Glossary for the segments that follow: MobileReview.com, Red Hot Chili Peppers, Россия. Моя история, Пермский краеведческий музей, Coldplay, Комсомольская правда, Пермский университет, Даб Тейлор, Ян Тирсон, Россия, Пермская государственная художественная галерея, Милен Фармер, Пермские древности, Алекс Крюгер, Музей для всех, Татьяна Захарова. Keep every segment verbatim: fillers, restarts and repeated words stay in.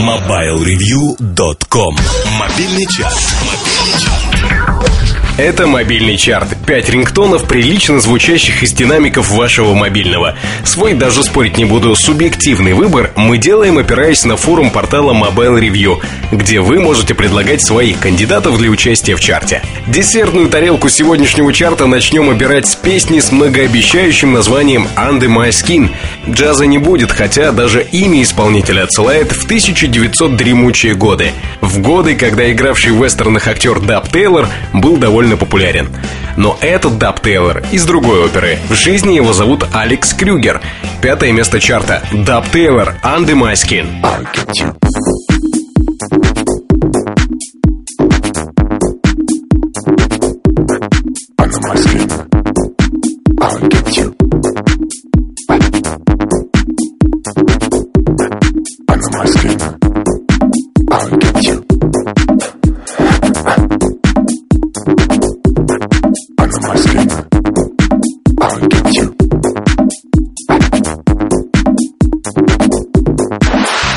мобайл ревью точка ком. Мобильный час. Это мобильный чарт. Пять рингтонов, прилично звучащих из динамиков вашего мобильного. Свой, даже спорить не буду, субъективный выбор мы делаем, опираясь на форум портала MobileReview, где вы можете предлагать своих кандидатов для участия в чарте. Десертную тарелку сегодняшнего чарта начнем обирать с песни с многообещающим названием «Under My Skin». Джаза не будет, хотя даже имя исполнителя отсылает в тысяча девятьсот дремучие годы. В годы, когда игравший в вестернах актер Даб Тейлор был довольно популярен. Но этот Даб Тейлор из другой оперы. В жизни его зовут Алекс Крюгер. Пятое место чарта. Даб Тейлор, Under My Skin.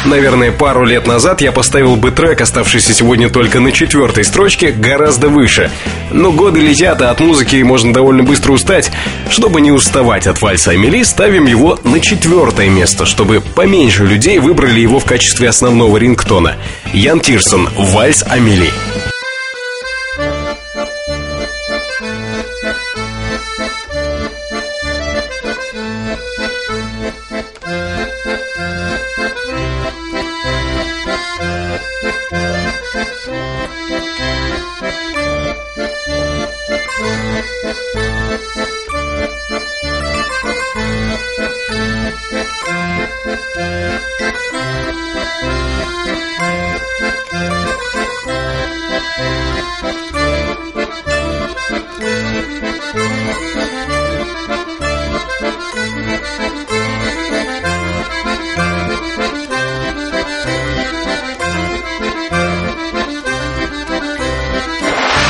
Наверное, пару лет назад я поставил бы трек, оставшийся сегодня только на четвертой строчке, гораздо выше. Но годы летят, а от музыки можно довольно быстро устать. Чтобы не уставать от вальса Эмили, ставим его на четвертое место, чтобы поменьше людей выбрали его в качестве основного рингтона. Ян Тирсон, вальс Эмили.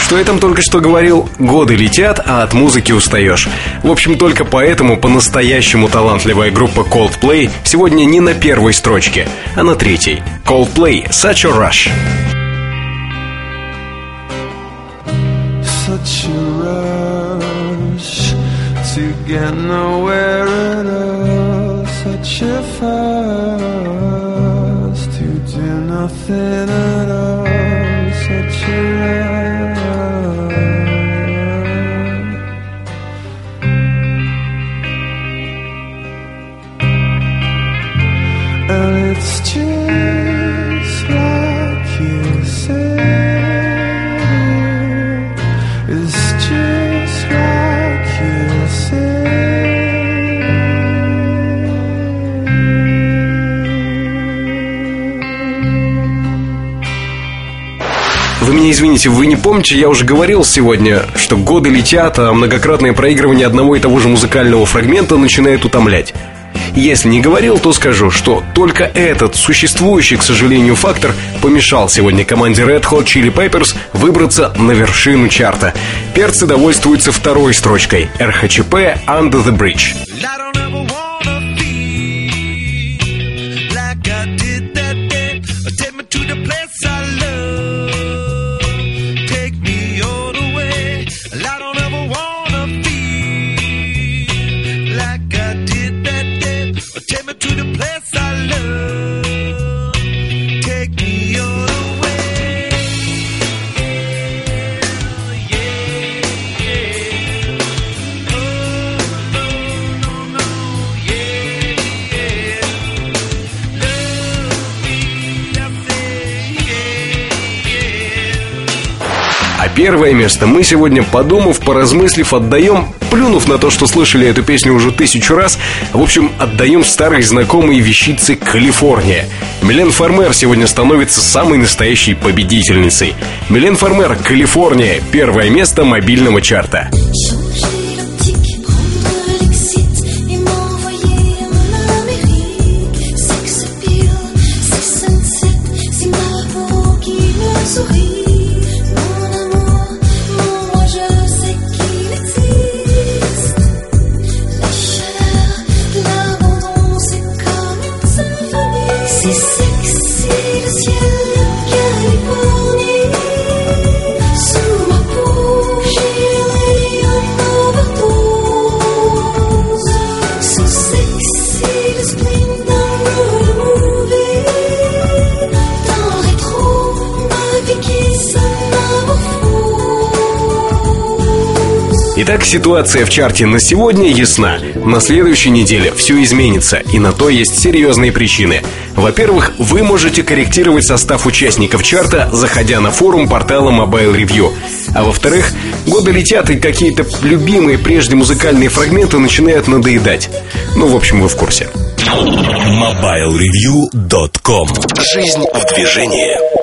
Что я там только что говорил? Годы летят, а от музыки устаешь. В общем, только поэтому по-настоящему талантливая группа Coldplay сегодня не на первой строчке, а на третьей. Coldplay, Such a Rush. Such a rush to get nowhere at all. Such a fast to do nothing at all. Such a rush. And it's just like you said. It's just like you said. Вы меня извините, вы не помните, я уже говорил сегодня, что годы летят, а многократное проигрывание одного и того же музыкального фрагмента начинает утомлять. Если не говорил, то скажу, что только этот существующий, к сожалению, фактор помешал сегодня команде Red Hot Chili Peppers выбраться на вершину чарта. Перцы довольствуются второй строчкой. эр эйч пи Under the Bridge. Первое место мы сегодня, подумав, поразмыслив, отдаем, плюнув на то, что слышали эту песню уже тысячу раз, в общем, отдаем старой знакомой вещице «Калифорния». Милен Фармер сегодня становится самой настоящей победительницей. Милен Фармер, «Калифорния», первое место мобильного чарта. This is Итак, ситуация в чарте на сегодня ясна. На следующей неделе все изменится, и на то есть серьезные причины. Во-первых, вы можете корректировать состав участников чарта, заходя на форум портала Mobile Review. А во-вторых, годы летят, и какие-то любимые прежде музыкальные фрагменты начинают надоедать. Ну, в общем, вы в курсе. мобайл ревью точка ком. Жизнь в движении.